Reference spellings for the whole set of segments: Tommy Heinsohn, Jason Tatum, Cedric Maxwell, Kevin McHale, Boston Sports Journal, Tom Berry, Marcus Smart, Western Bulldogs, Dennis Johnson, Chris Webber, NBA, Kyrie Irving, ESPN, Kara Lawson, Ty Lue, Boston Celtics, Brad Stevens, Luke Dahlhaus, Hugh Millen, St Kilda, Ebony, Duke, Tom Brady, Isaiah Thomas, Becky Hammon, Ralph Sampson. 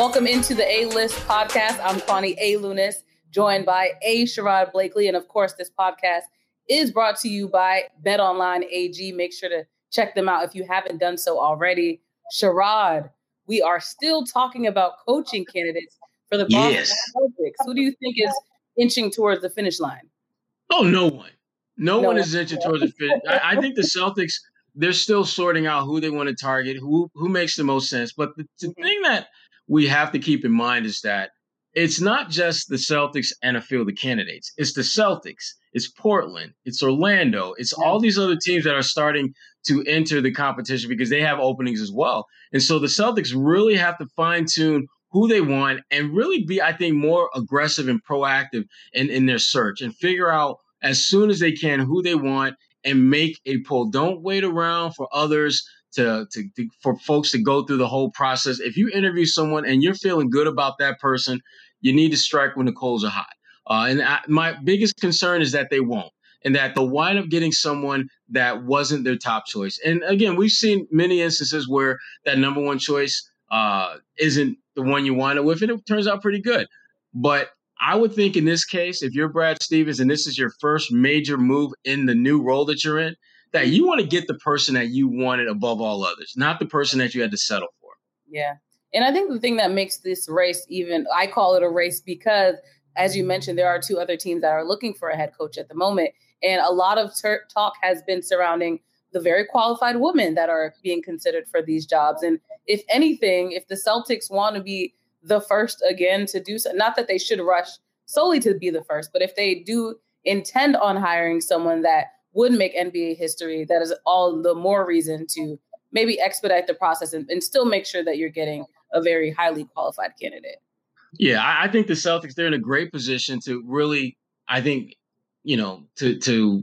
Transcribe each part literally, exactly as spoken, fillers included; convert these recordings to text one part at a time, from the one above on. Welcome into the A-List podcast. I'm Kwani A. Lunis, joined by A. Sherrod Blakely. And of course, this podcast is brought to you by BetOnline A G. Make sure to check them out if you haven't done so already. Sherrod, we are still talking about coaching candidates for the Boston yes. Celtics. Who do you think is inching towards the finish line? Oh, no one. No, no one is inching towards the finish. I, I think the Celtics, they're still sorting out who they want to target, who who makes the most sense. But the, the mm-hmm. thing that we have to keep in mind is that it's not just the Celtics and a field of candidates. It's the Celtics. It's Portland. It's Orlando. It's all these other teams that are starting to enter the competition because they have openings as well. And so the Celtics really have to fine-tune who they want and really be, I think, more aggressive and proactive in, in their search and figure out as soon as they can who they want and make a pull. Don't wait around for others to, to, to for folks to go through the whole process. If you interview someone and you're feeling good about that person, you need to strike when the coals are hot. Uh, and I, my biggest concern is that they won't, and that they'll wind up getting someone that wasn't their top choice. And again, we've seen many instances where that number one choice uh, isn't the one you wind up with, and it turns out pretty good. But I would think in this case, if you're Brad Stevens and this is your first major move in the new role that you're in, that you want to get the person that you wanted above all others, not the person that you had to settle for. Yeah. And I think the thing that makes this race even, I call it a race because, as you mentioned, there are two other teams that are looking for a head coach at the moment. And a lot of ter- talk has been surrounding the very qualified women that are being considered for these jobs. And if anything, if the Celtics want to be the first again to do so, not that they should rush solely to be the first, but if they do intend on hiring someone that would make N B A history, that is all the more reason to maybe expedite the process and, and still make sure that you're getting a very highly qualified candidate. Yeah, I, I think the Celtics, they're in a great position to really, I think, you know, to to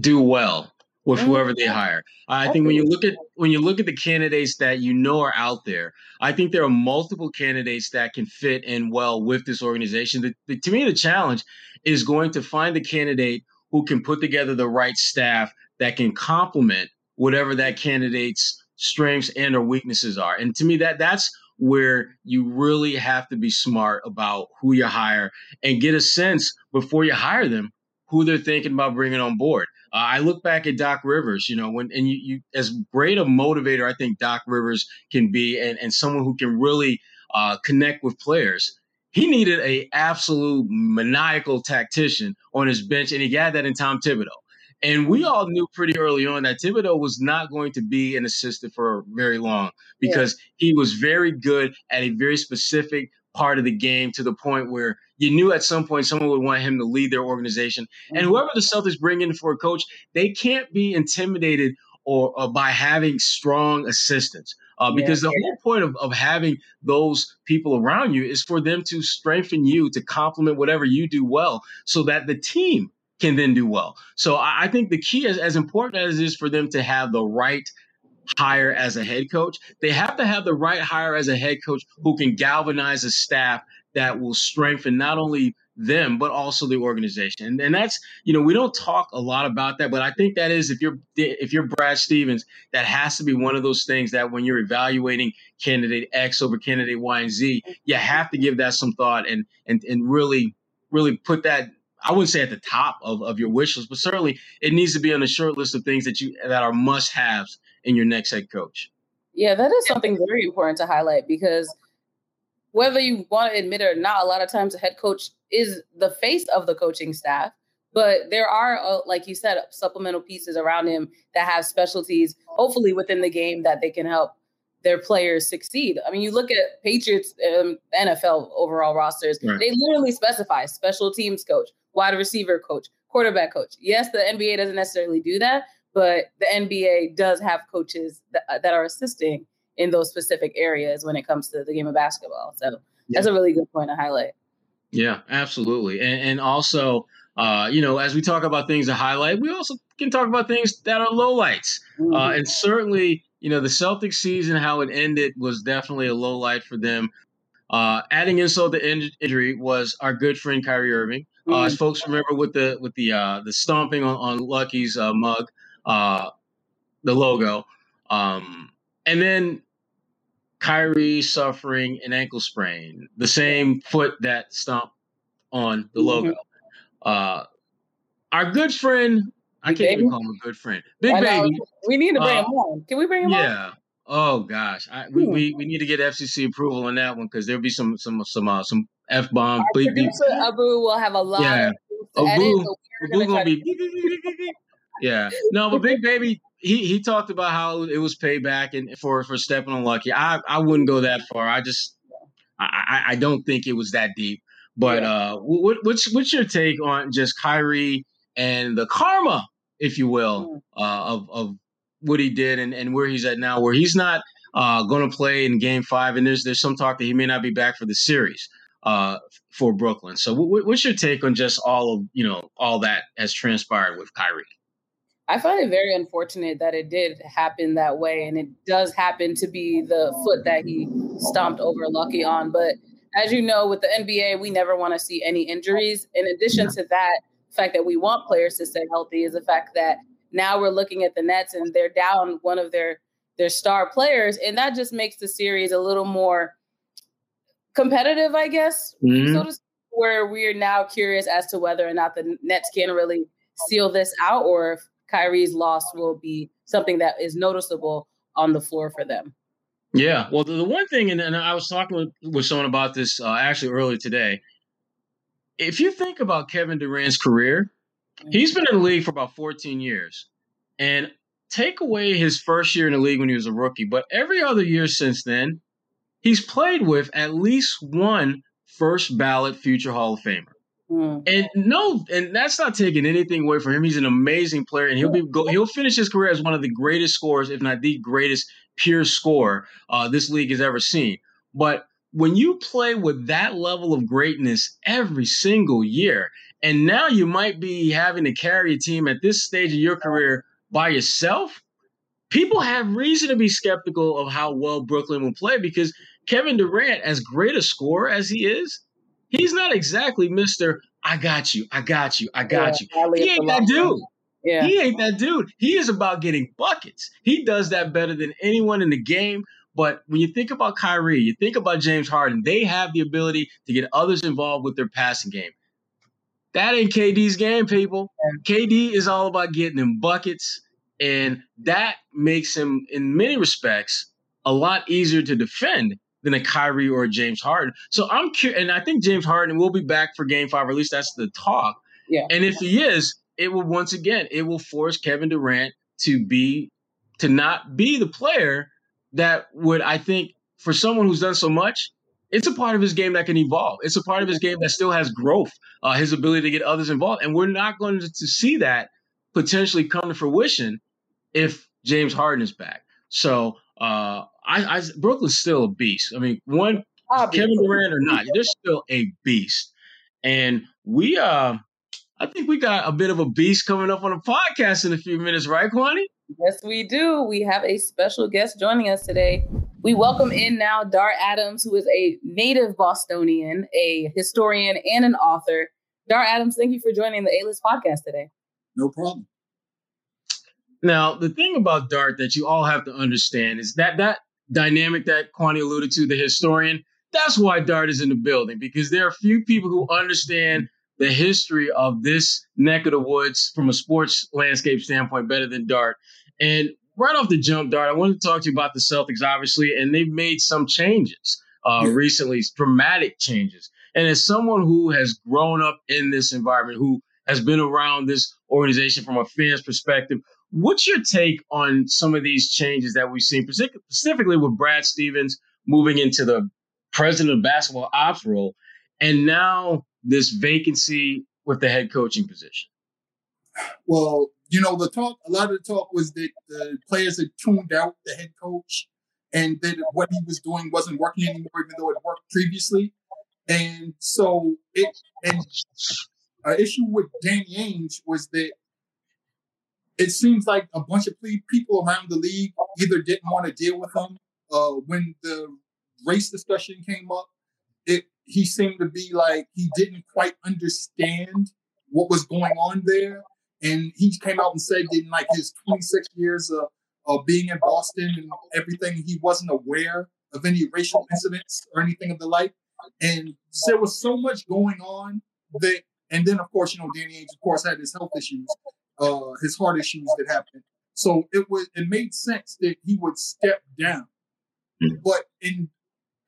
do well with whoever they hire. I think when you look at when you look at the candidates that you know are out there, I think there are multiple candidates that can fit in well with this organization. The, the, to me, the challenge is going to find the candidate who can put together the right staff that can complement whatever that candidate's strengths and or weaknesses are. And to me, that that's where you really have to be smart about who you hire and get a sense before you hire them who they're thinking about bringing on board. Uh, I look back at Doc Rivers, you know, when and you, you as great a motivator I think Doc Rivers can be, and, and someone who can really uh, connect with players. He needed a absolute maniacal tactician on his bench, and he got that in Tom Thibodeau. And we all knew pretty early on that Thibodeau was not going to be an assistant for very long because yeah. he was very good at a very specific part of the game, to the point where you knew at some point someone would want him to lead their organization. And whoever the Celtics bring in for a coach, they can't be intimidated or, or by having strong assistants uh, because yeah, the yeah. whole point of, of having those people around you is for them to strengthen you, to complement whatever you do well so that the team can then do well. So I, I think the key is, as important as it is for them to have the right hire as a head coach, they have to have the right hire as a head coach who can galvanize a staff that will strengthen not only them, but also the organization. And, and that's, you know, we don't talk a lot about that, but I think that is, if you're if you're Brad Stevens, that has to be one of those things that when you're evaluating candidate X over candidate Y and Z, you have to give that some thought and and and really, really put that, I wouldn't say at the top of, of your wish list, but certainly it needs to be on the short list of things that you that are must-haves in your next head coach. Yeah, that is something very important to highlight because whether you want to admit it or not, a lot of times a head coach is the face of the coaching staff, but there are, uh, like you said, supplemental pieces around him that have specialties, hopefully within the game, that they can help their players succeed. I mean, you look at Patriots, um, N F L overall rosters, right. They literally specify special teams coach, wide receiver coach, quarterback coach. Yes, the N B A doesn't necessarily do that, but the N B A does have coaches th- that are assisting in those specific areas when it comes to the game of basketball. So yeah. That's a really good point to highlight. Yeah, absolutely. And, and also, uh, you know, as we talk about things to highlight, we also can talk about things that are lowlights. Mm-hmm. Uh, and certainly, you know, the Celtics season, how it ended, was definitely a lowlight for them. Uh, adding insult to in- injury was our good friend Kyrie Irving. Mm-hmm. Uh, as folks remember with the with the uh, the stomping on, on Lucky's uh, mug, uh, the logo. Um, and then Kyrie suffering an ankle sprain, the same foot that stomped on the logo. Mm-hmm. Uh, our good friend, I Big can't baby? even call him a good friend. Big I Baby. Know. We need to bring uh, him on. Can we bring him yeah. on? Yeah. Oh gosh, I, we, we we need to get F C C approval on that one because there'll be some some some uh, some f bomb. Our producer Abu will have a lot. Yeah, of Abu, so Abu gonna be. To... yeah, no, but Big Baby, he he talked about how it was payback and for for stepping on Lucky. I I wouldn't go that far. I just I I don't think it was that deep. But yeah. uh, what what's what's your take on just Kyrie and the karma, if you will, mm. uh, of of. what he did and, and where he's at now, where he's not uh, going to play in game five. And there's there's some talk that he may not be back for the series uh, for Brooklyn. So w- what's your take on just all of, you know, all that has transpired with Kyrie? I find it very unfortunate that it did happen that way. And it does happen to be the foot that he stomped over Lucky on. But as you know, with the N B A, we never want to see any injuries. In addition yeah. to that, the fact that we want players to stay healthy is the fact that now we're looking at the Nets and they're down one of their, their star players. And that just makes the series a little more competitive, I guess, mm-hmm. so to speak, where we're now curious as to whether or not the Nets can really seal this out or if Kyrie's loss will be something that is noticeable on the floor for them. Yeah. Well, the, the one thing, and, and I was talking with, with someone about this uh, actually earlier today. If you think about Kevin Durant's career, he's been in the league for about fourteen years. And take away his first year in the league when he was a rookie, but every other year since then, he's played with at least one first ballot future Hall of Famer. Mm. And no, and that's not taking anything away from him. He's an amazing player, and he'll be go, he'll finish his career as one of the greatest scorers, if not the greatest pure scorer uh, this league has ever seen. But when you play with that level of greatness every single year, and now you might be having to carry a team at this stage of your career by yourself, people have reason to be skeptical of how well Brooklyn will play because Kevin Durant, as great a scorer as he is, he's not exactly Mister I got you, I got you, I got yeah, you. He ain't that dude. Yeah. He ain't that dude. He is about getting buckets. He does that better than anyone in the game. But when you think about Kyrie, you think about James Harden, they have the ability to get others involved with their passing game. That ain't K D's game, people. K D is all about getting them buckets, and that makes him, in many respects, a lot easier to defend than a Kyrie or a James Harden. So I'm curious, and I think James Harden will be back for Game Five, or at least that's the talk. Yeah. And if he is, it will once again it will force Kevin Durant to be to not be the player that would, I think, for someone who's done so much. It's a part of his game that can evolve. It's a part of his game that still has growth, uh, his ability to get others involved. And we're not going to see that potentially come to fruition if James Harden is back. So uh, I, I, Brooklyn's still a beast. I mean, one, Kevin Durant or not, they're still a beast. And we, uh, I think we got a bit of a beast coming up on a podcast in a few minutes, right, Kwani? Yes, we do. We have a special guest joining us today. We welcome in now Dart Adams, who is a native Bostonian, a historian, and an author. Dart Adams, thank you for joining the A-List podcast today. No problem. Now, the thing about Dart that you all have to understand is that that dynamic that Kwani alluded to, the historian, that's why Dart is in the building, because there are few people who understand the history of this neck of the woods from a sports landscape standpoint better than Dart. And right off the jump, Dart, I wanted to talk to you about the Celtics, obviously, and they've made some changes uh, yeah. recently, dramatic changes. And as someone who has grown up in this environment, who has been around this organization from a fan's perspective, what's your take on some of these changes that we've seen, specifically with Brad Stevens moving into the president of basketball ops role, and now this vacancy with the head coaching position? Well, you know, the talk, a lot of the talk was that the players had tuned out the head coach and that what he was doing wasn't working anymore, even though it worked previously. And so it, and an issue with Danny Ainge was that it seems like a bunch of people around the league either didn't want to deal with him. Uh, when the race discussion came up, it, he seemed to be like he didn't quite understand what was going on there. And he came out and said in like his twenty-six years of, of being in Boston and everything, he wasn't aware of any racial incidents or anything of the like. And there was so much going on that, and then of course, you know, Danny Ainge, of course, had his health issues, uh, his heart issues that happened. So it was, it made sense that he would step down. Mm-hmm. But in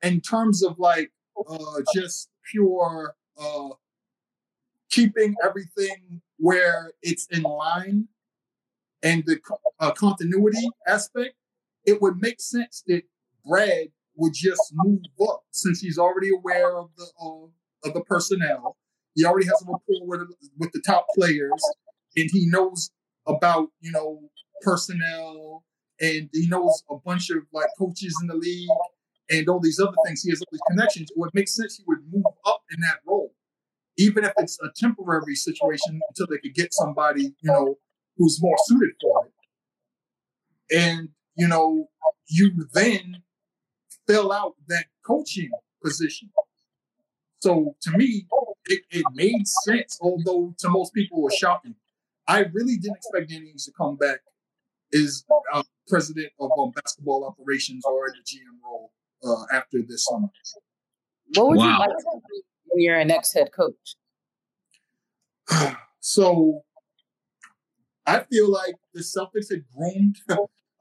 in terms of like uh, just pure uh, keeping everything where it's in line and the uh, continuity aspect, it would make sense that Brad would just move up since he's already aware of the uh, of the personnel. He already has a rapport with, with the top players, and he knows about, you know, personnel, and he knows a bunch of like coaches in the league and all these other things. He has all these connections. It would make sense he would move up in that role, even if it's a temporary situation until they could get somebody, you know, who's more suited for it. And, you know, you then fill out that coaching position. So to me, it, it made sense, although to most people it was shocking. I really didn't expect Danny Ainge to come back as uh, president of um, basketball operations or in the G M role uh, after this summer. What would wow. you like to do when you're an ex-head coach? So I feel like the Celtics had groomed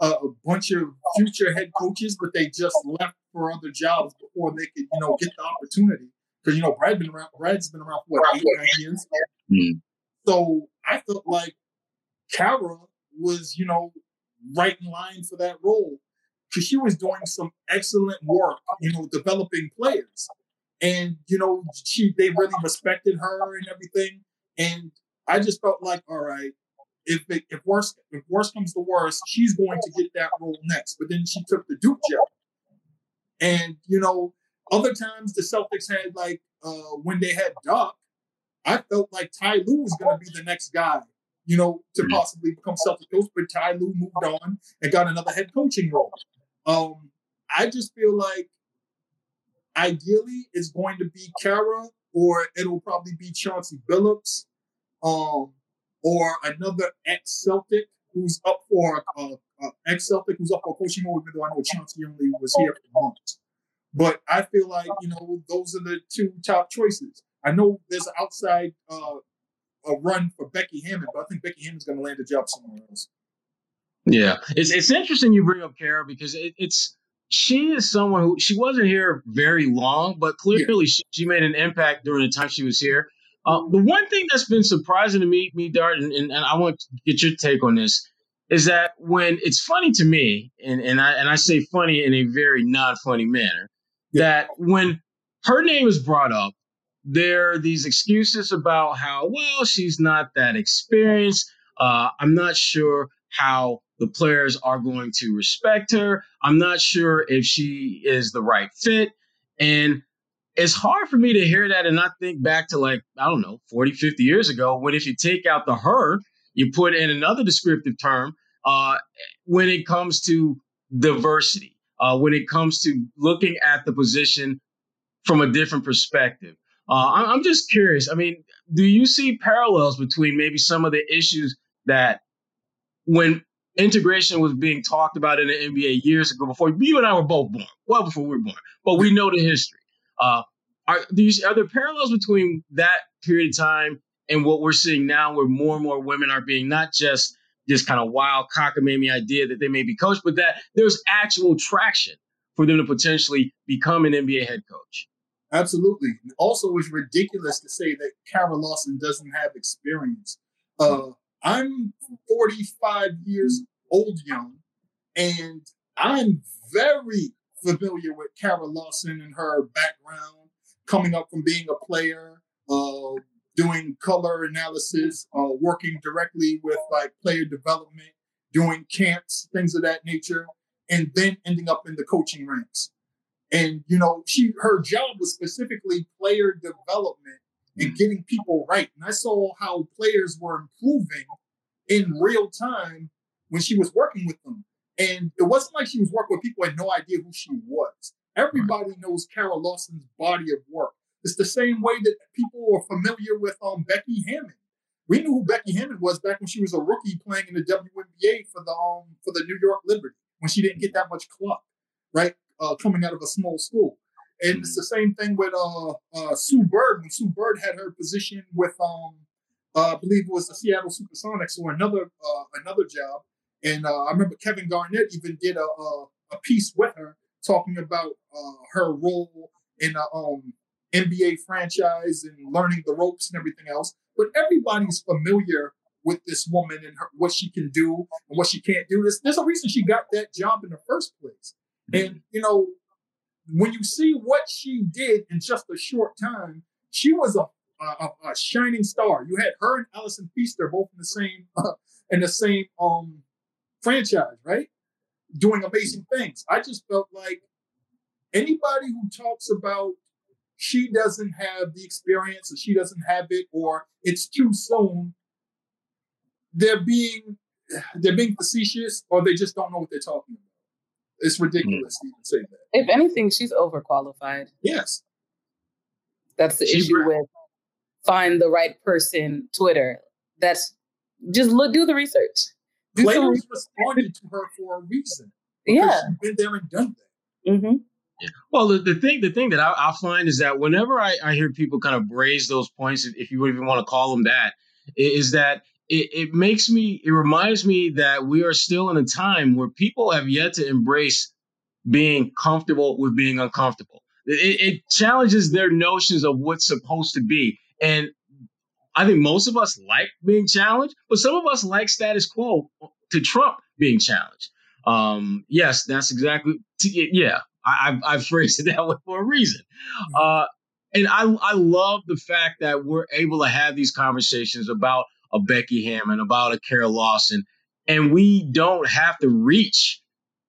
a, a bunch of future head coaches, but they just left for other jobs before they could, you know, get the opportunity. Because, you know, Brad been around, Brad's been around for, what, eight, nine years? Mm. So I felt like Kara was, you know, right in line for that role because she was doing some excellent work, you know, developing players. And, you know, she they really respected her and everything. And I just felt like, all right, if it, if worse if worse comes to worse, she's going to get that role next. But then she took the Duke job. And, you know, other times the Celtics had, like, uh, when they had Doc, I felt like Ty Lue was going to be the next guy, you know, to mm-hmm. possibly become Celtics coach, but Ty Lue moved on and got another head coaching role. Um, I just feel like ideally it's going to be Kara, or it'll probably be Chauncey Billups, um, or another ex-Celtic who's up for uh, uh, ex-Celtic who's up for coaching role. Even though I know Chauncey only was here for months, but I feel like, you know, those are the two top choices. I know there's an outside uh, a run for Becky Hammon, but I think Becky Hammon's going to land a job somewhere else. Yeah, it's it's interesting you bring up Kara because it, it's she is someone who she wasn't here very long, but clearly yeah. she, she made an impact during the time she was here. Uh, the one thing that's been surprising to me, me Dart, and, and, and I want to get your take on this, is that when it's funny to me, and, and I and I say funny in a very non-funny manner, yeah. that when her name is brought up, there are these excuses about how, well, she's not that experienced. Uh, I'm not sure how the players are going to respect her. I'm not sure if she is the right fit. And it's hard for me to hear that and not think back to, like, I don't know, forty, fifty years ago, when if you take out the her, you put in another descriptive term uh, when it comes to diversity, uh, when it comes to looking at the position from a different perspective. Uh, I'm just curious. I mean, do you see parallels between maybe some of the issues that when integration was being talked about in the N B A years ago, before you and I were both born, well before we were born, but we know the history. Uh, are, do you, are there parallels between that period of time and what we're seeing now, where more and more women are being not just this kind of wild cockamamie idea that they may be coached, but that there's actual traction for them to potentially become an N B A head coach? Absolutely. Also, it's ridiculous to say that Kara Lawson doesn't have experience. Uh, I'm forty-five years old young, and I'm very familiar with Kara Lawson and her background, coming up from being a player, uh, doing color analysis, uh, working directly with like player development, doing camps, things of that nature, and then ending up in the coaching ranks. And, you know, she her job was specifically player development and getting people right. And I saw how players were improving in real time when she was working with them. And it wasn't like she was working with people who had no idea who she was. Everybody knows Kara Lawson's body of work. It's the same way that people are familiar with um, Becky Hammon. We knew who Becky Hammon was back when she was a rookie playing in the W N B A for the um, for the New York Liberty, when she didn't get that much clock, right? uh, coming out of a small school. And mm-hmm. it's the same thing with uh, uh, Sue Bird. When Sue Bird had her position with, um, uh, I believe it was the Seattle Supersonics or another uh, another job. And uh, I remember Kevin Garnett even did a a, a piece with her talking about uh, her role in the um, N B A franchise and learning the ropes and everything else. But everybody's familiar with this woman and her, what she can do and what she can't do. There's, there's a reason she got that job in the first place. And, you know, when you see what she did in just a short time, she was a a, a shining star. You had her and Allison Feaster both in the same uh, in the same um, franchise, right? Doing amazing things. I just felt like anybody who talks about she doesn't have the experience or she doesn't have it or it's too soon, they're being they're being facetious or they just don't know what they're talking about. It's ridiculous mm. to even say that. If anything, she's overqualified. Yes. That's the she issue ran. with find the right person Twitter. That's just look do the research. Do Players some- responded to her for a reason. Yeah. She's been there and done that. Mm-hmm. Yeah. Well, the, the thing the thing that I, I find is that whenever I, I hear people kind of raise those points, if you even want to call them that, is that it, it makes me, it reminds me that we are still in a time where people have yet to embrace being comfortable with being uncomfortable. It, it challenges their notions of what's supposed to be. And I think most of us like being challenged, but some of us like status quo to trump being challenged. Um, yes, that's exactly, t- yeah. I've, I've phrased it that way for a reason. Uh, and I, I love the fact that we're able to have these conversations about a Becky Hammon, about a Kara Lawson, and we don't have to reach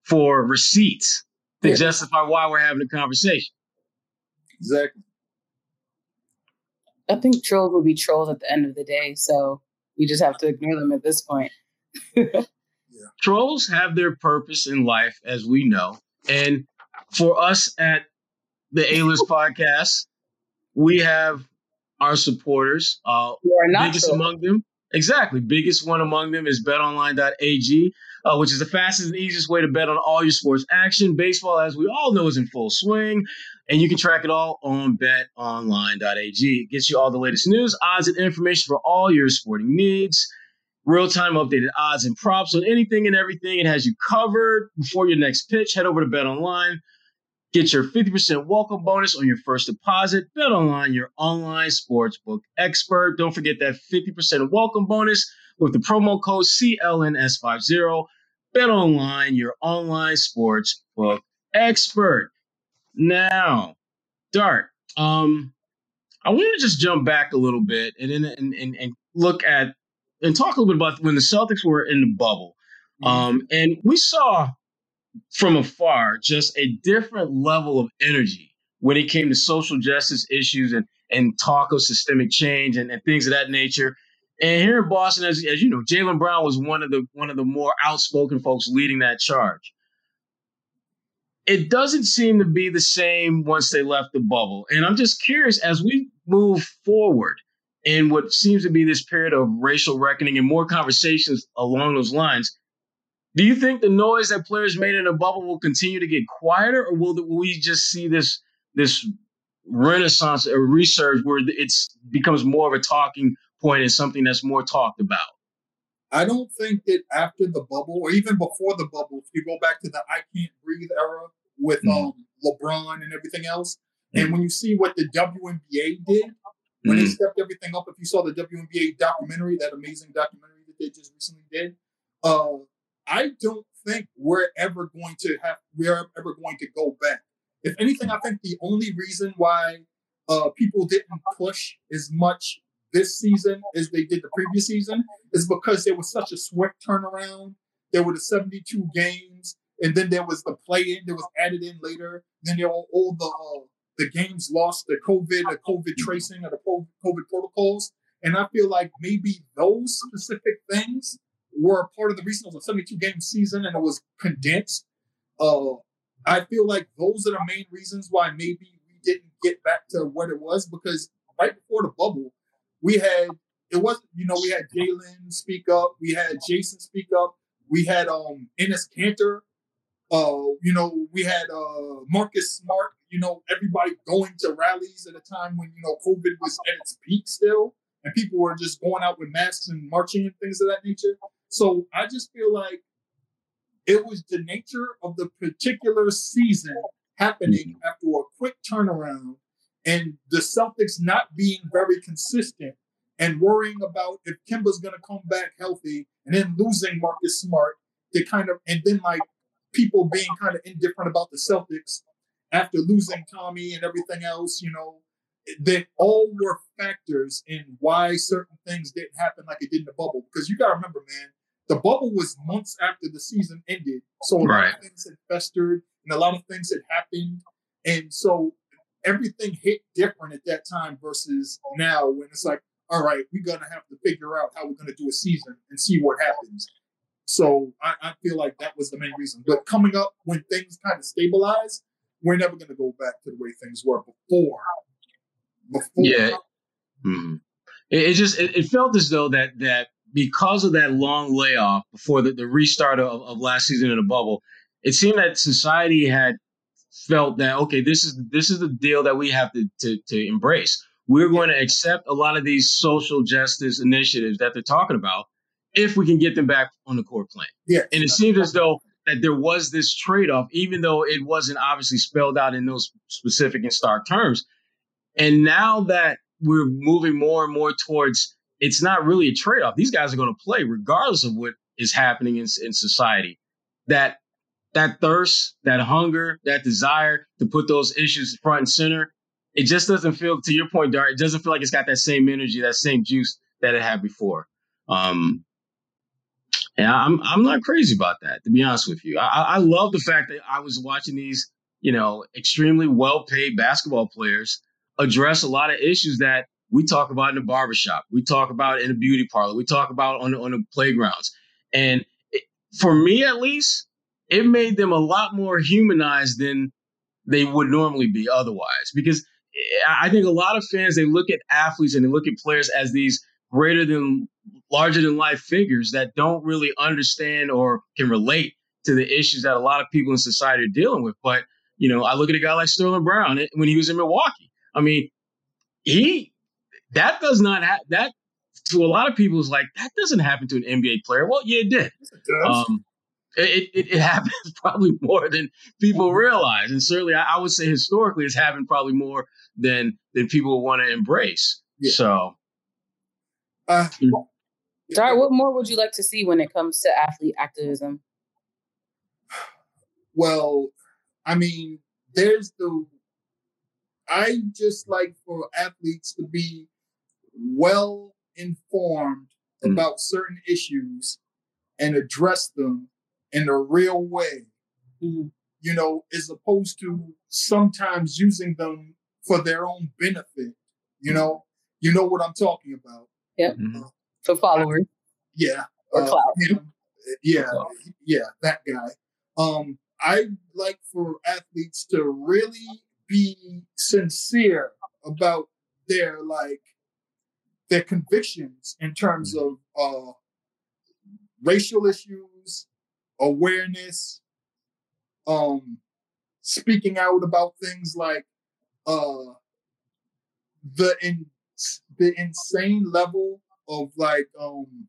for receipts to yeah. justify why we're having a conversation. Exactly. I think trolls will be trolls at the end of the day, so we just have to ignore them at this point. yeah. Trolls have their purpose in life, as we know, and for us at the A-List podcast, we have our supporters. Uh, biggest sure. among them, exactly. Biggest one among them is bet online dot a g, uh, which is the fastest and easiest way to bet on all your sports action. Baseball, as we all know, is in full swing, and you can track it all on bet online dot a g. It gets you all the latest news, odds, and information for all your sporting needs. Real-time updated odds and props on anything and everything. It has you covered before your next pitch. Head over to BetOnline. Get your fifty percent welcome bonus on your first deposit. BetOnline, your online sportsbook expert. Don't forget that fifty percent welcome bonus with the promo code C L N S fifty. BetOnline, your online sportsbook expert. Now, Dart, um, I want to just jump back a little bit and and and, and look at and talk a little bit about when the Celtics were in the bubble. Um, and we saw from afar just a different level of energy when it came to social justice issues and, and talk of systemic change and, and things of that nature. And here in Boston, as, as you know, Jaylen Brown was one of the one of the more outspoken folks leading that charge. It doesn't seem to be the same once they left the bubble. And I'm just curious, as we move forward in what seems to be this period of racial reckoning and more conversations along those lines, do you think the noise that players made in the bubble will continue to get quieter, or will we just see this this renaissance or resurge where it becomes more of a talking point and something that's more talked about? I don't think that after the bubble, or even before the bubble, if you go back to the I Can't Breathe era with mm-hmm. um, LeBron and everything else, mm-hmm. and when you see what the W N B A did, when they stepped everything up, if you saw the W N B A documentary, that amazing documentary that they just recently did, uh, I don't think we're ever going to have we're ever going to go back. If anything, I think the only reason why uh, people didn't push as much this season as they did the previous season is because there was such a swift turnaround. There were the seventy-two games, and then there was the play-in that was added in later. Then there were all the uh, The games lost the COVID, the COVID tracing, or the COVID protocols. And I feel like maybe those specific things were part of the reason it was a seventy-two game season and it was condensed. Uh, I feel like those are the main reasons why maybe we didn't get back to what it was, because right before the bubble, we had, it wasn't, you know, we had Jaylen speak up, we had Jason speak up, we had um, Ennis Cantor Uh, you know, we had uh, Marcus Smart, you know, everybody going to rallies at a time when, you know, COVID was at its peak still. And people were just going out with masks and marching and things of that nature. So I just feel like it was the nature of the particular season happening after a quick turnaround and the Celtics not being very consistent and worrying about if Kemba's going to come back healthy and then losing Marcus Smart. They kind of, and then like people being kind of indifferent about the Celtics after losing Tommy and everything else, you know. They all were factors in why certain things didn't happen like it did in the bubble. Because you got to remember, man, the bubble was months after the season ended. So a right. lot of things had festered and a lot of things had happened. And so everything hit different at that time versus now when it's like, all right, we're going to have to figure out how we're going to do a season and see what happens. So I, I feel like that was the main reason. But coming up when things kind of stabilize, we're never going to go back to the way things were before. Before. Yeah, mm-hmm. it, it just it, it felt as though that that because of that long layoff before the, the restart of, of last season in the bubble, it seemed that society had felt that, OK, this is this is the deal that we have to to, to embrace. We're going to accept a lot of these social justice initiatives that they're talking about if we can get them back on the court plan. Yeah. And it seemed as though that there was this trade off, even though it wasn't obviously spelled out in those specific and stark terms. And now that we're moving more and more towards, it's not really a trade-off. These guys are going to play regardless of what is happening in, in society. That that thirst, that hunger, that desire to put those issues front and center, it just doesn't feel, to your point, Dart, it doesn't feel like it's got that same energy, that same juice that it had before. Um, and I'm I'm not crazy about that, to be honest with you. I, I love the fact that I was watching these, you know, extremely well-paid basketball players address a lot of issues that we talk about in the barbershop. We talk about in the beauty parlor. We talk about on the, on the playgrounds. And it, for me, at least, it made them a lot more humanized than they would normally be otherwise. Because I think a lot of fans, they look at athletes and they look at players as these greater than, larger than life figures that don't really understand or can relate to the issues that a lot of people in society are dealing with. But, you know, I look at a guy like Sterling Brown when he was in Milwaukee. I mean, he that does not ha- that to a lot of people is like that doesn't happen to an N B A player. Well, yeah, it did. It, um, it, it, it happens probably more than people realize. And certainly I, I would say historically it's happened probably more than than people want to embrace. Yeah. So. Uh, Dart, what more would you like to see when it comes to athlete activism? Well, I mean, there's the. I just like for athletes to be well informed mm. about certain issues and address them in a real way, mm. you know, as opposed to sometimes using them for their own benefit. You know, you know what I'm talking about. Yep. Mm-hmm. For followers. Yeah. Or uh, him, yeah. Or yeah. That guy. Um, I like for athletes to really be sincere about their like their convictions in terms of uh, racial issues, awareness, um, speaking out about things like uh, the in, the insane level of like um,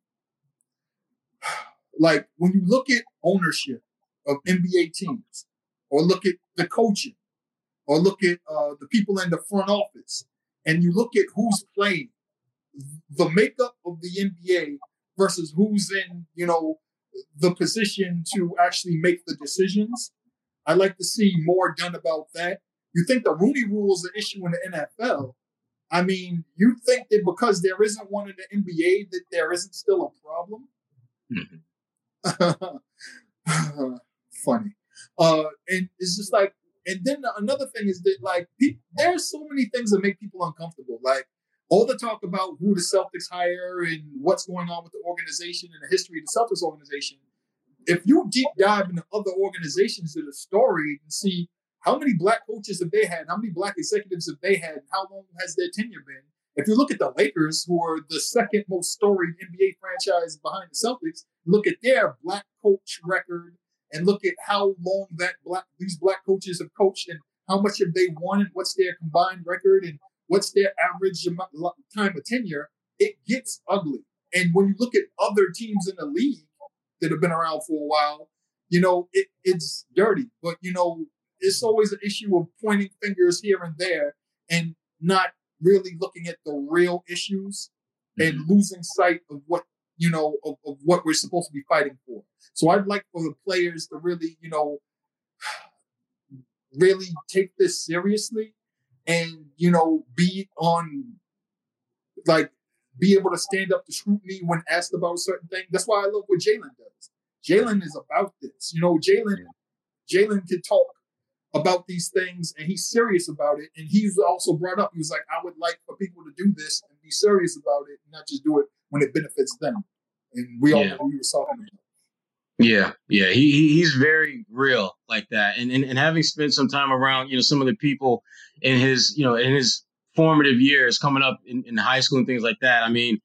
like when you look at ownership of N B A teams, or look at the coaching. Or look at uh, the people in the front office, and you look at who's playing, the makeup of the N B A versus who's in, you know, the position to actually make the decisions. I'd like to see more done about that. You think the Rooney Rule is an issue in the N F L? I mean, you think that because there isn't one in the N B A that there isn't still a problem? Mm-hmm. Funny, uh, and it's just like. And then another thing is that, like, there's so many things that make people uncomfortable. Like, all the talk about who the Celtics hire and what's going on with the organization and the history of the Celtics organization. If you deep dive into other organizations that are storied and see how many black coaches have they had, how many black executives have they had, and how long has their tenure been? If you look at the Lakers, who are the second most storied N B A franchise behind the Celtics, look at their black coach record and look at how long that black these black coaches have coached and how much have they won and what's their combined record and what's their average time of tenure, it gets ugly. And when you look at other teams in the league that have been around for a while, you know, it, it's dirty. But, you know, it's always an issue of pointing fingers here and there and not really looking at the real issues mm-hmm. and losing sight of what, you know, of, of what we're supposed to be fighting for. So I'd like for the players to really, you know, really take this seriously and, you know, be on, like, be able to stand up to scrutiny when asked about certain things. That's why I love what Jaylen does. Jaylen is about this. You know, Jaylen, Jaylen can talk about these things and he's serious about it. And he's also brought up, he was like, I would like for people to do this and be serious about it and not just do it when it benefits them. And we all yeah. know who he was talking about. Yeah, yeah, he, he he's very real like that. And, and and having spent some time around, you know, some of the people in his, you know, in his formative years coming up in, in high school and things like that, I mean,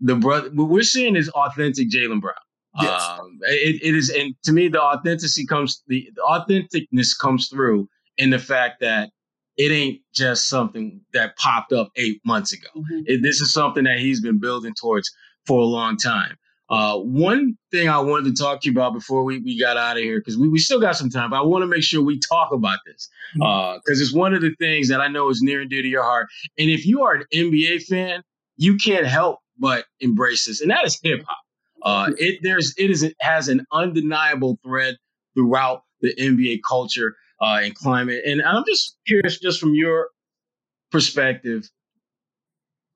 the brother, what we're seeing is authentic Jaylen Brown. Yes. Um, it, it is, and to me, the authenticity comes, the, the authenticness comes through in the fact that it ain't just something that popped up eight months ago. Mm-hmm. It, this is something that he's been building towards for a long time. Uh, one thing I wanted to talk to you about before we, we got out of here, because we, we still got some time, but I want to make sure we talk about this because uh, it's one of the things that I know is near and dear to your heart. And if you are an N B A fan, you can't help but embrace this. And that is hip hop. Uh, it there's it is it has an undeniable thread throughout the N B A culture uh, and climate. And I'm just curious, just from your perspective,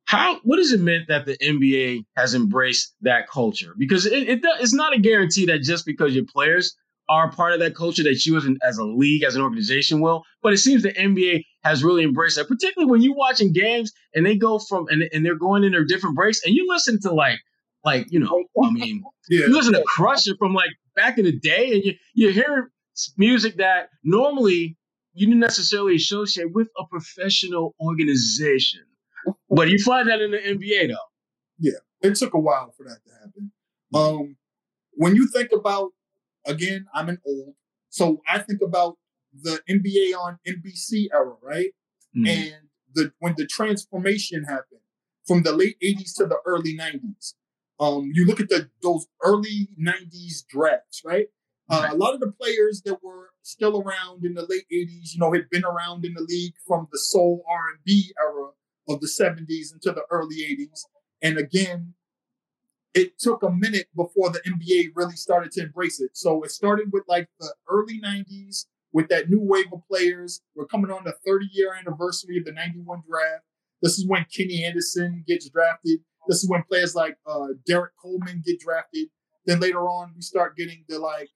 How what does it mean that the N B A has embraced that culture? Because it, it it's not a guarantee that just because your players are part of that culture that you as, an, as a league, as an organization will. But it seems the N B A has really embraced that, particularly when you're watching games and they go from and, and they're going in their different breaks and you listen to like like, you know, I mean, yeah. you listen to Crusher from like back in the day and you, you hear music that normally you didn't necessarily associate with a professional organization. But you find that in the N B A, though. Yeah, it took a while for that to happen. Um, when you think about, again, I'm an old, so I think about the N B A on N B C era, right? Mm-hmm. And the when the transformation happened from the late eighties to the early nineties. Um, you look at the those early nineties drafts, right? Uh, a lot of the players that were still around in the late eighties, you know, had been around in the league from the soul R and B era of the seventies into the early eighties. And again, it took a minute before the N B A really started to embrace it. So it started with like the early nineties with that new wave of players. We're coming on the thirty-year anniversary of the ninety-one draft. This is when Kenny Anderson gets drafted. This is when players like uh, Derek Coleman get drafted. Then later on, we start getting the like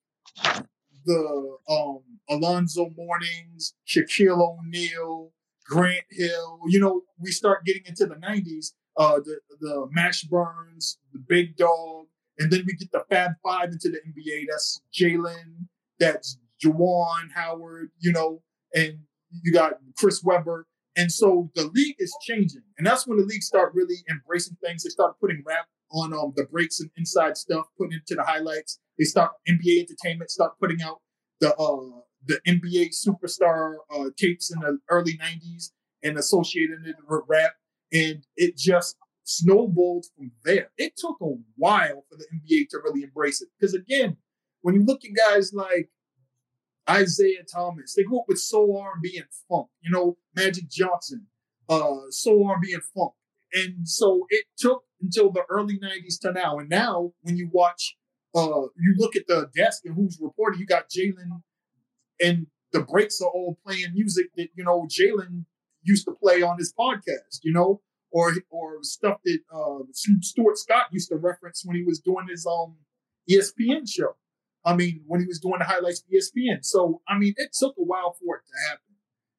the um, Alonzo Mournings, Shaquille O'Neal, Grant Hill, you know, we start getting into the nineties, uh, the, the Max Burns, the Big Dog, and then we get the Fab Five into the N B A. That's Jaylen, that's Juwan Howard, you know, and you got Chris Webber. And so the league is changing. And that's when the league start really embracing things. They start putting rap on um, the breaks and inside stuff, putting into the highlights. They start, N B A Entertainment start putting out the uh, the N B A superstar uh, tapes in the early nineties and associating it with rap. And it just snowballed from there. It took a while for the N B A to really embrace it. Because again, when you look at guys like Isaiah Thomas, they grew up with soul R and B and funk, you know, Magic Johnson, uh, soul R and B and funk. And so it took until the early nineties to now. And now when you watch, uh, you look at the desk and who's reporting, you got Jaylen, and the breaks are all playing music that, you know, Jaylen used to play on his podcast, you know, or or stuff that uh, Stuart Scott used to reference when he was doing his um, E S P N show. I mean, when he was doing the highlights for E S P N. So, I mean, it took a while for it to happen.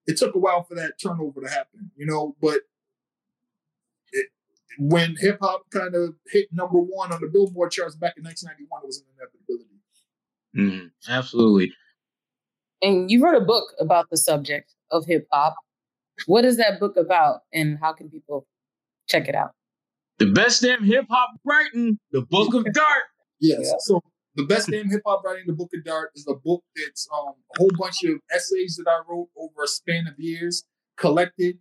It took a while for that turnover to happen, you know, but it, when hip-hop kind of hit number one on the Billboard charts back in nineteen ninety-one, it was an inevitability. Mm, absolutely. And you wrote a book about the subject of hip hop. What is that book about and how can people check it out? The Best Damn Hip Hop Writing, The Book of Dart. Yes. Yeah. So The Best Damn Hip Hop Writing, The Book of Dart, is a book that's um, a whole bunch of essays that I wrote over a span of years, collected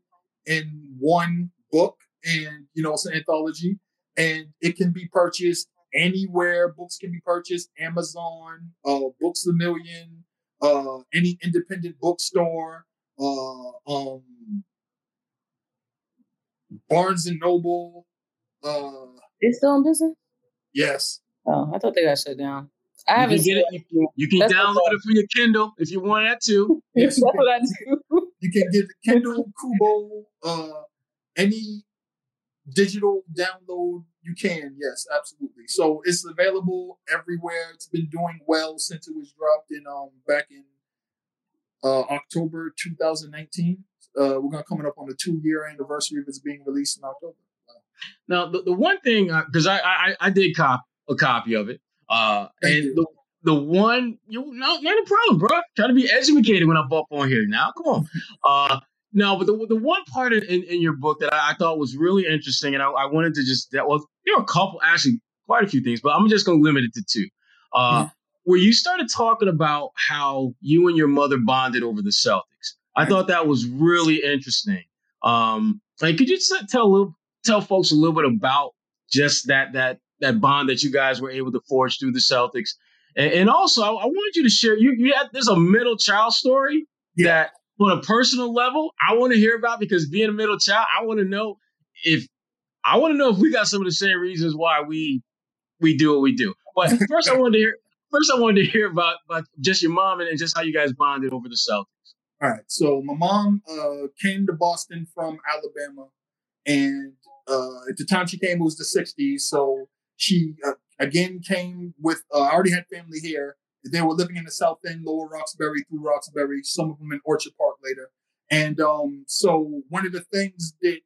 in one book, and, you know, it's an anthology. And it can be purchased anywhere. Books can be purchased. Amazon, uh, Books a Million, uh, any independent bookstore, uh, um, Barnes and Noble. Uh, it's still in business? Yes. Oh, I thought they got shut down. I you haven't seen it. it. You, you can That's download it from your Kindle if you want that too. That's what I do. You can get the Kindle, Kubo, uh, any digital download you can. Yes, absolutely. So it's available everywhere. It's been doing well since it was dropped in um back in uh, October twenty nineteen. Uh, we're gonna coming up on the two year anniversary of its being released in October. Now, the, the one thing, because uh, I, I I did cop a copy of it, uh, and the, the one you no not a problem, bro. Trying to be educated when I'm up on here now. Come on, uh, no. But the the one part in, in your book that I, I thought was really interesting, and I, I wanted to just that was well, there were a couple, actually quite a few things, but I'm just going to limit it to two. Uh, yeah. Where you started talking about how you and your mother bonded over the Celtics. I thought that was really interesting. Um, like, could you tell a little? Tell folks a little bit about just that that that bond that you guys were able to forge through the Celtics, and, and also I, I wanted you to share. You, you had, there's a middle child story yeah. that, on a personal level, I want to hear about, because being a middle child, I want to know if I want to know if we got some of the same reasons why we we do what we do. But first, I wanted to hear first I wanted to hear about, about just your mom and, and just how you guys bonded over the Celtics. All right, so my mom uh, came to Boston from Alabama, and Uh, at the time she came, it was the sixties. So she, uh, again, came with, uh, I already had family here. They were living in the South End, Lower Roxbury, through Roxbury, some of them in Orchard Park later. And um, so one of the things that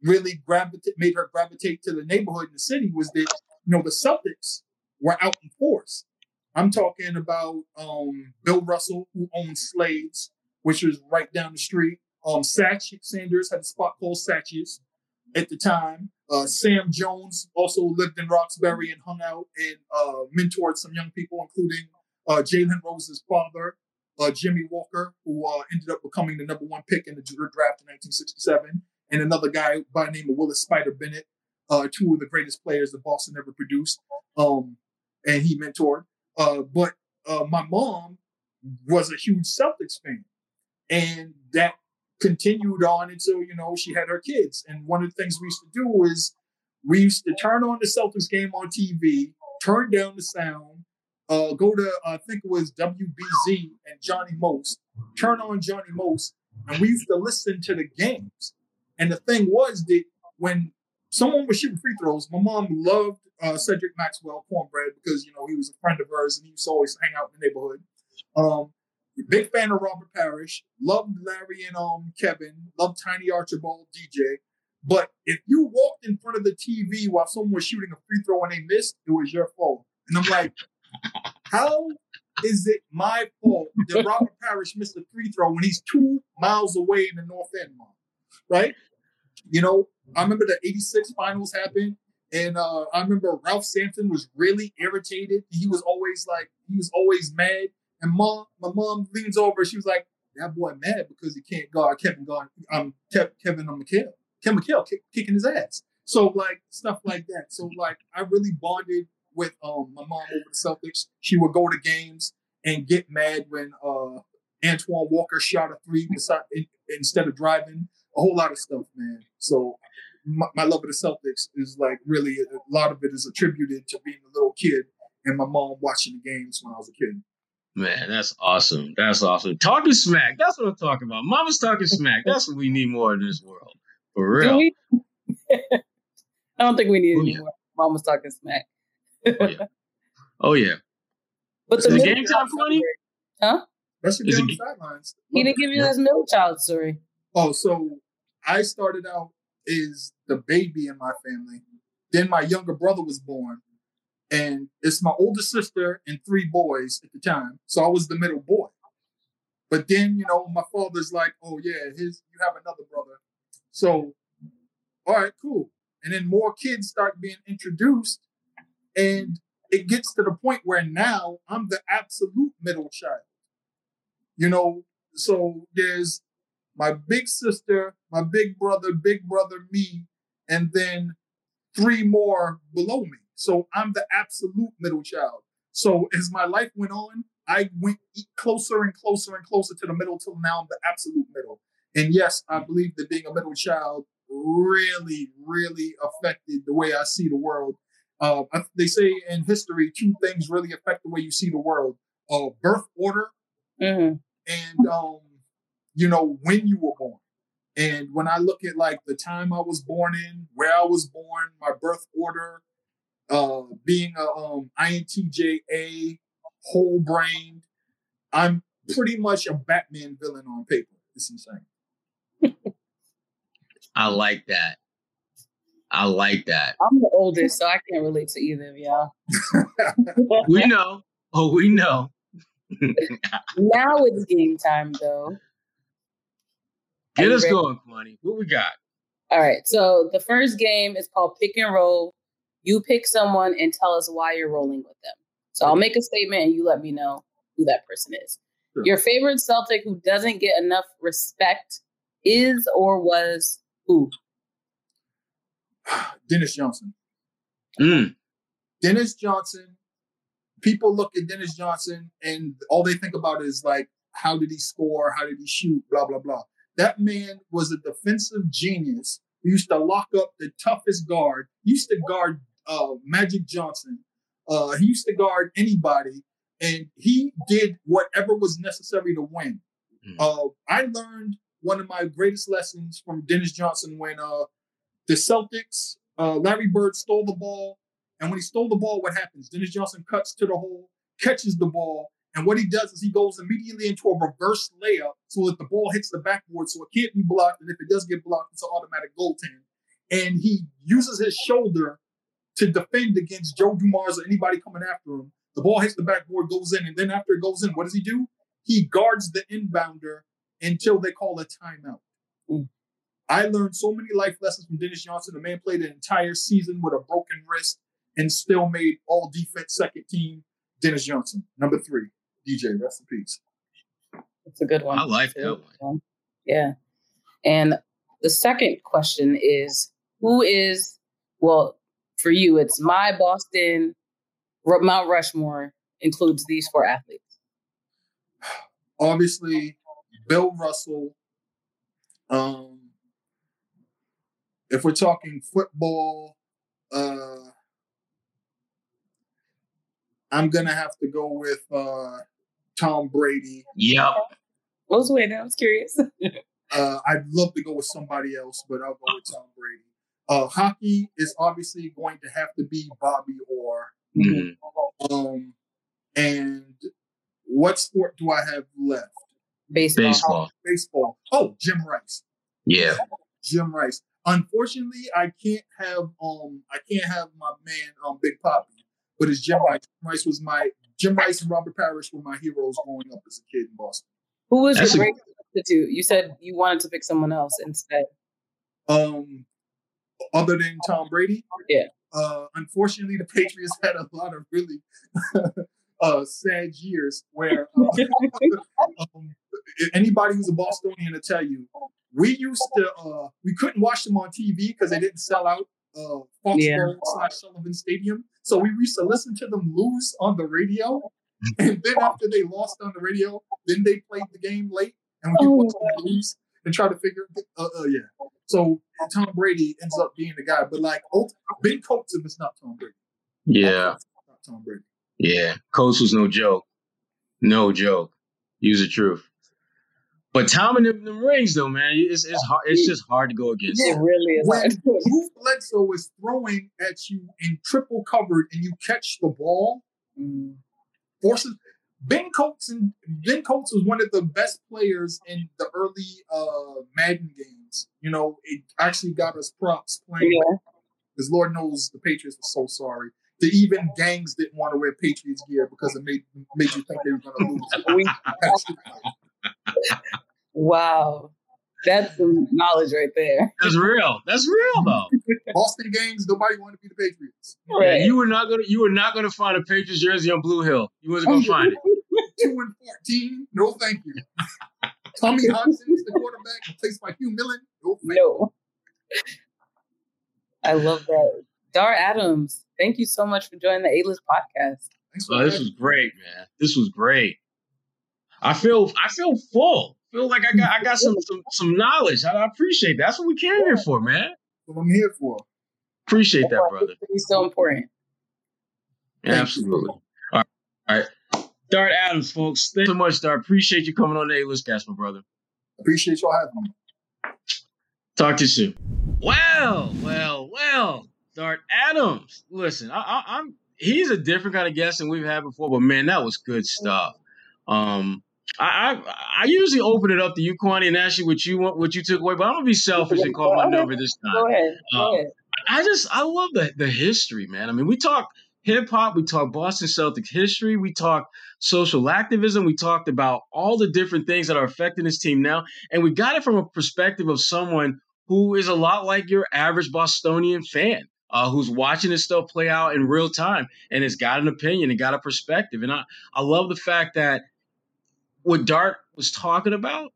really gravita- made her gravitate to the neighborhood and the city was that, you know, the Celtics were out in force. I'm talking about um, Bill Russell, who owned Slade's, which was right down the street. Um, Satch Sanders had a spot called Satch's at the time. Uh, Sam Jones also lived in Roxbury and hung out and uh, mentored some young people, including uh, Jalen Rose's father, uh, Jimmy Walker, who uh, ended up becoming the number one pick in the draft in nineteen sixty-seven, and another guy by the name of Willis Spider Bennett, uh, two of the greatest players that Boston ever produced, um, and he mentored. Uh, but uh, my mom was a huge Celtics fan, and that continued on until, you know, she had her kids. And one of the things we used to do is we used to turn on the Celtics game on T V, turn down the sound, uh, go to, uh, I think it was W B Z and Johnny Most, turn on Johnny Most, and we used to listen to the games. And the thing was that when someone was shooting free throws, my mom loved uh, Cedric Maxwell Cornbread because, you know, he was a friend of hers and he used to always hang out in the neighborhood. Um, Big fan of Robert Parrish, loved Larry and um Kevin, loved Tiny Archibald, D J. But if you walked in front of the T V while someone was shooting a free throw and they missed, it was your fault. And I'm like, how is it my fault that Robert Parrish missed a free throw when he's two miles away in the North End, Mom? Right? You know, I remember the eighty-six finals happened. And uh, I remember Ralph Sampson was really irritated. He was always like, he was always mad. And mom, my mom leans over. She was like, "That boy mad because he can't guard Kevin. Guard um, Kev, Kevin um, McHale. Kevin McHale kick, kicking his ass." So like stuff like that. So like I really bonded with um my mom over the Celtics. She would go to games and get mad when uh Antoine Walker shot a three beside, in, instead of driving. A whole lot of stuff, man. So my, my love of the Celtics is like really a lot of it is attributed to being a little kid and my mom watching the games when I was a kid. Man, that's awesome. That's awesome. Talking smack. That's what I'm talking about. Mama's talking smack. That's what we need more in this world. For real. Do I don't think we need oh, it yeah. anymore. Mama's talking smack. oh, yeah. Oh, yeah. But the, the game time funny? Huh? That's the game sidelines. He didn't give you this middle child story. Oh, so I started out as the baby in my family. Then my younger brother was born. And it's my older sister and three boys at the time. So I was the middle boy. But then, you know, my father's like, oh, yeah, his, you have another brother. So, all right, cool. And then more kids start being introduced. And it gets to the point where now I'm the absolute middle child. You know, so there's my big sister, my big brother, big brother, me, and then three more below me. So I'm the absolute middle child. So as my life went on, I went closer and closer and closer to the middle till now I'm the absolute middle. And yes, I believe that being a middle child really, really affected the way I see the world. Uh, they say in history, two things really affect the way you see the world. Uh, birth order mm-hmm. and, um, you know, when you were born. And when I look at like the time I was born in, where I was born, my birth order, uh, being a um, I N T J A, whole brained, I'm pretty much a Batman villain on paper. It's insane. I like that. I like that. I'm the oldest, so I can't relate to either of y'all. We know. Oh, we know. Now it's game time, though. Get us going, Kwani. What we got? All right. So the first game is called Pick and Roll. You pick someone and tell us why you're rolling with them. So I'll make a statement and you let me know who that person is. Sure. Your favorite Celtic who doesn't get enough respect is or was who? Dennis Johnson. Mm. Dennis Johnson. People look at Dennis Johnson and all they think about is like, how did he score? How did he shoot? Blah, blah, blah. That man was a defensive genius. He used to lock up the toughest guard. He used to guard uh, Magic Johnson. Uh, he used to guard anybody. And he did whatever was necessary to win. Mm. Uh, I learned one of my greatest lessons from Dennis Johnson when uh, the Celtics, uh, Larry Bird stole the ball. And when he stole the ball, what happens? Dennis Johnson cuts to the hole, catches the ball. And what he does is he goes immediately into a reverse layup so that the ball hits the backboard so it can't be blocked. And if it does get blocked, it's an automatic goaltend. And he uses his shoulder to defend against Joe Dumars or anybody coming after him. The ball hits the backboard, goes in. And then after it goes in, what does he do? He guards the inbounder until they call a timeout. Ooh. I learned so many life lessons from Dennis Johnson. The man played an entire season with a broken wrist and still made all defense second team. Dennis Johnson, number three. D J, rest in peace. That's a good one. I like that one. Yeah. And the second question is, who is, well, for you, it's my Boston, Mount Rushmore includes these four athletes. Obviously, Bill Russell. Um, if we're talking football, uh, I'm going to have to go with uh, Tom Brady. Yeah. What was the way? I was curious. uh, I'd love to go with somebody else, but I'll go with Tom Brady. Uh, hockey is obviously going to have to be Bobby Orr. Mm-hmm. Um, and what sport do I have left? Baseball. Baseball. Baseball. Oh, Jim Rice. Yeah. Jim Rice. Unfortunately, I can't have um, I can't have my man um, Big Papi. But it's Jim Rice. Jim Rice was my Jim Rice and Robert Parrish were my heroes growing up as a kid in Boston. Who was your great substitute? You said you wanted to pick someone else instead. Um, other than Tom Brady? Yeah. Uh, unfortunately, the Patriots had a lot of really uh, sad years where uh, um, anybody who's a Bostonian will tell you we used to uh, we couldn't watch them on T V because they didn't sell out. Uh, Foxborough slash Sullivan Stadium. So we used to listen to them lose on the radio. And then after they lost on the radio, then they played the game late and we oh. watched them lose and try to figure uh, uh yeah. So Tom Brady ends up being the guy. But like oh, Ben Coates if it's not Tom Brady. Yeah. Not Tom Brady. Yeah. Coates was no joke. No joke. Use the truth. But Tom and them, them rings, though, man, it's it's hard. It's just hard to go against. It really is. When Drew Bledsoe is throwing at you in triple covered, and you catch the ball, forces Ben Coates and Ben Coates was one of the best players in the early uh, Madden games. You know, it actually got us props playing because yeah. Lord knows the Patriots were so sorry. The even gangs didn't want to wear Patriots gear because it made made you think they were going to lose. Wow. That's some knowledge right there. That's real. That's real though. Boston games, nobody wanted to be the Patriots. Right. Yeah, you were not gonna you were not gonna find a Patriots jersey on Blue Hill. You wasn't gonna find it. Two and fourteen, no thank you. Tommy Hobson's the quarterback, replaced by Hugh Millen. No thank no. you. I love that. Dart Adams, thank you so much for joining the A-List podcast. Oh, this was great, man. This was great. I feel I feel full. I feel like I got I got some some, some knowledge. I, I appreciate that. That's what we came yeah. here for, man. That's what I'm here for. Appreciate That's that, brother. It's so important. Yeah, absolutely. All right. All right. Dart Adams, folks. Thank you so much, Dart. Appreciate you coming on the A-List cast, my brother. Appreciate y'all having me. Talk to you soon. Well, well, well. Dart Adams. Listen, I, I, I'm he's a different kind of guest than we've had before, but man, that was good stuff. Um, I I, I usually open it up to you, Kwani, and ask you what you want, what you took away, but I'm gonna be selfish and call my number this time. Go ahead. Go ahead. Um, I just I love the the history, man. I mean, we talk hip hop, we talk Boston Celtics history, we talk social activism, we talked about all the different things that are affecting this team now, and we got it from a perspective of someone who is a lot like your average Bostonian fan. Uh, who's watching this stuff play out in real time and has got an opinion and got a perspective. And I, I love the fact that what Dart was talking about,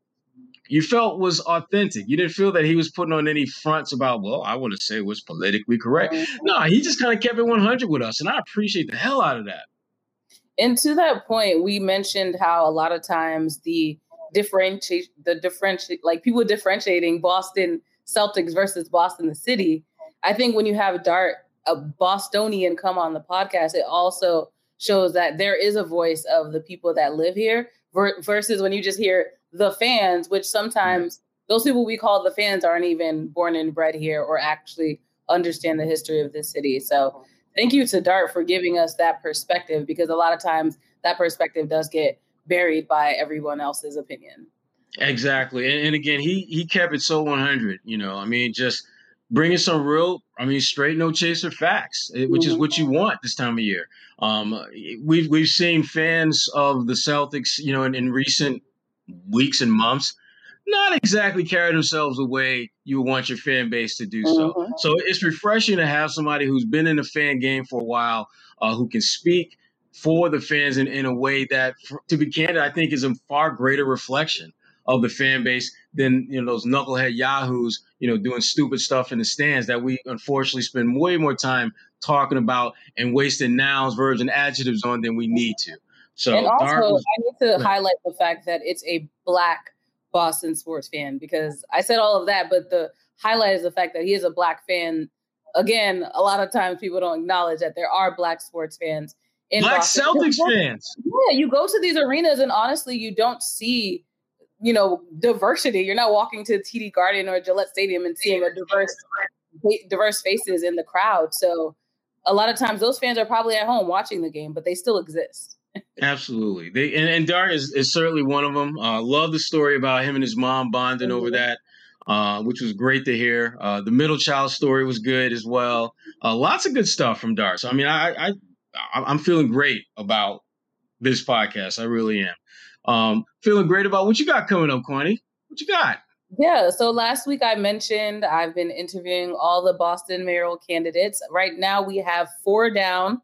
you felt was authentic. You didn't feel that he was putting on any fronts about, well, I want to say what's politically correct. No, he just kind of kept it one hundred with us. And I appreciate the hell out of that. And to that point, we mentioned how a lot of times the differentiate, the differentiate, like people differentiating Boston Celtics versus Boston, the city. I think when you have Dart, a Bostonian, come on the podcast, it also shows that there is a voice of the people that live here ver- versus when you just hear the fans, which sometimes those people we call the fans aren't even born and bred here or actually understand the history of this city. So thank you to Dart for giving us that perspective, because a lot of times that perspective does get buried by everyone else's opinion. Exactly. And, and again, he he kept it so one hundred, you know, I mean, just bringing some real, I mean, straight no chaser facts, which is what you want this time of year. Um, we've we've seen fans of the Celtics, you know, in, in recent weeks and months, not exactly carry themselves the way you want your fan base to do so. Mm-hmm. So it's refreshing to have somebody who's been in the fan game for a while, uh, who can speak for the fans in, in a way that, for, to be candid, I think is a far greater reflection of the fan base than, you know, those knucklehead yahoos, you know, doing stupid stuff in the stands that we unfortunately spend way more time talking about and wasting nouns, verbs, and adjectives on than we need to. So, and also, Dart was- I need to yeah. highlight the fact that it's a Black Boston sports fan, because I said all of that, but the highlight is the fact that he is a Black fan. Again, a lot of times people don't acknowledge that there are Black sports fans in Black Boston. Celtics fans. Yeah, you go to these arenas and honestly, you don't see, you know, diversity. You're not walking to T D Garden or Gillette Stadium and seeing a diverse, diverse faces in the crowd. So a lot of times those fans are probably at home watching the game, but they still exist. Absolutely. They and, and Dart is, is certainly one of them. I uh, love the story about him and his mom bonding mm-hmm. over that, uh, which was great to hear. Uh, the middle child story was good as well. Uh, lots of good stuff from Dart. So, I mean, I, I, I'm feeling great about this podcast. I really am. Um, feeling great about what you got coming up, Kwani. What you got? Yeah, so last week I mentioned I've been interviewing all the Boston mayoral candidates. Right now we have four down,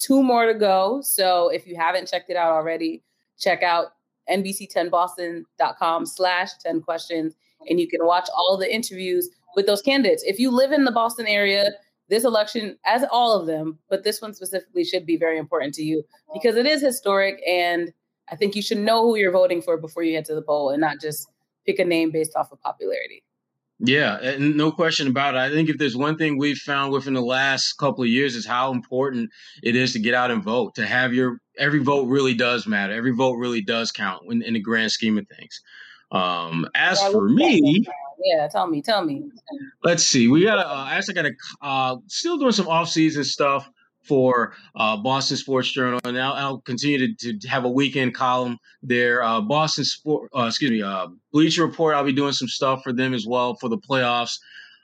two more to go. So if you haven't checked it out already, check out nbc10boston.com slash 10 questions, and you can watch all the interviews with those candidates. If you live in the Boston area, this election, as all of them, but this one specifically should be very important to you because it is historic, and I think you should know who you're voting for before you head to the poll and not just pick a name based off of popularity. Yeah, and no question about it. I think if there's one thing we've found within the last couple of years is how important it is to get out and vote, to have your every vote really does matter. Every vote really does count in, in the grand scheme of things. Um, as yeah, for me, yeah, tell me, tell me. Let's see. We got uh, I actually got to uh, still doing some off season stuff for uh, Boston Sports Journal, and I'll, I'll continue to, to have a weekend column there. Uh, Boston Sport, uh, excuse me, uh, Bleacher Report, I'll be doing some stuff for them as well for the playoffs.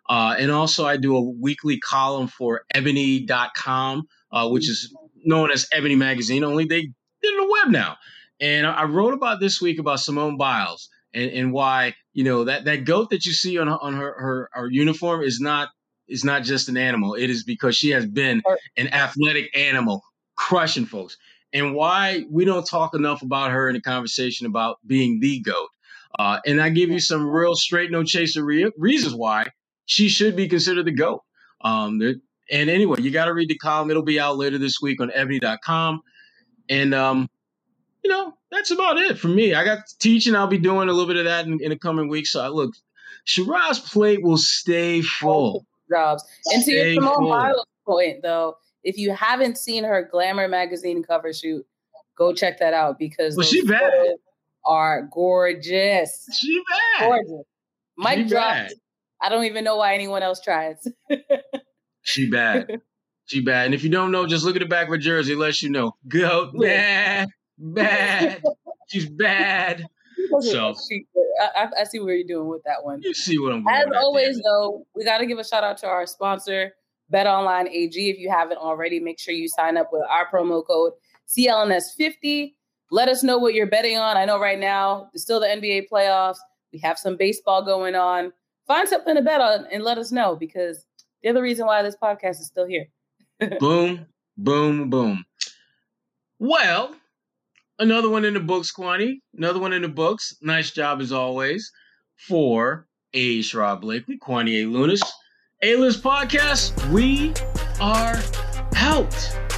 Uh, and also I do a weekly column for ebony dot com, uh, which is known as Ebony Magazine, only they did it on the web now. And I wrote about this week about Simone Biles and, and why, you know, that, that goat that you see on on her, her, her uniform is not is not just an animal. It is because she has been an athletic animal, crushing folks. And why we don't talk enough about her in the conversation about being the GOAT. Uh, and I give you some real straight, no chaser re- reasons why she should be considered the GOAT. Um, there, and anyway, you got to read the column. It'll be out later this week on ebony dot com. And, um, you know, that's about it for me. I got teaching. I'll be doing a little bit of that in, in the coming weeks. So, I look, Sherrod's plate will stay full. Jobs. And to your Simone Biles point, though, if you haven't seen her Glamour magazine cover shoot, go check that out because well, she bad. Are gorgeous. She bad. Gorgeous. Mic drop. I don't even know why anyone else tries. She bad. She bad. And if you don't know, just look at the back of her jersey. It lets you know. Go bad. Bad. She's bad. So I, I see where you're doing with that one. You see what I'm doing. As always, there. though, we got to give a shout out to our sponsor, BetOnline A G. If you haven't already, make sure you sign up with our promo code C L N S fifty. Let us know what you're betting on. I know right now it's still the N B A playoffs. We have some baseball going on. Find something to bet on and let us know because they're the reason why this podcast is still here. Boom, boom, boom. Well, another one in the books, Kwani. Another one in the books. Nice job as always for A. Sherrod Blakely, Kwani A. Lunis. A-List Podcast, we are out.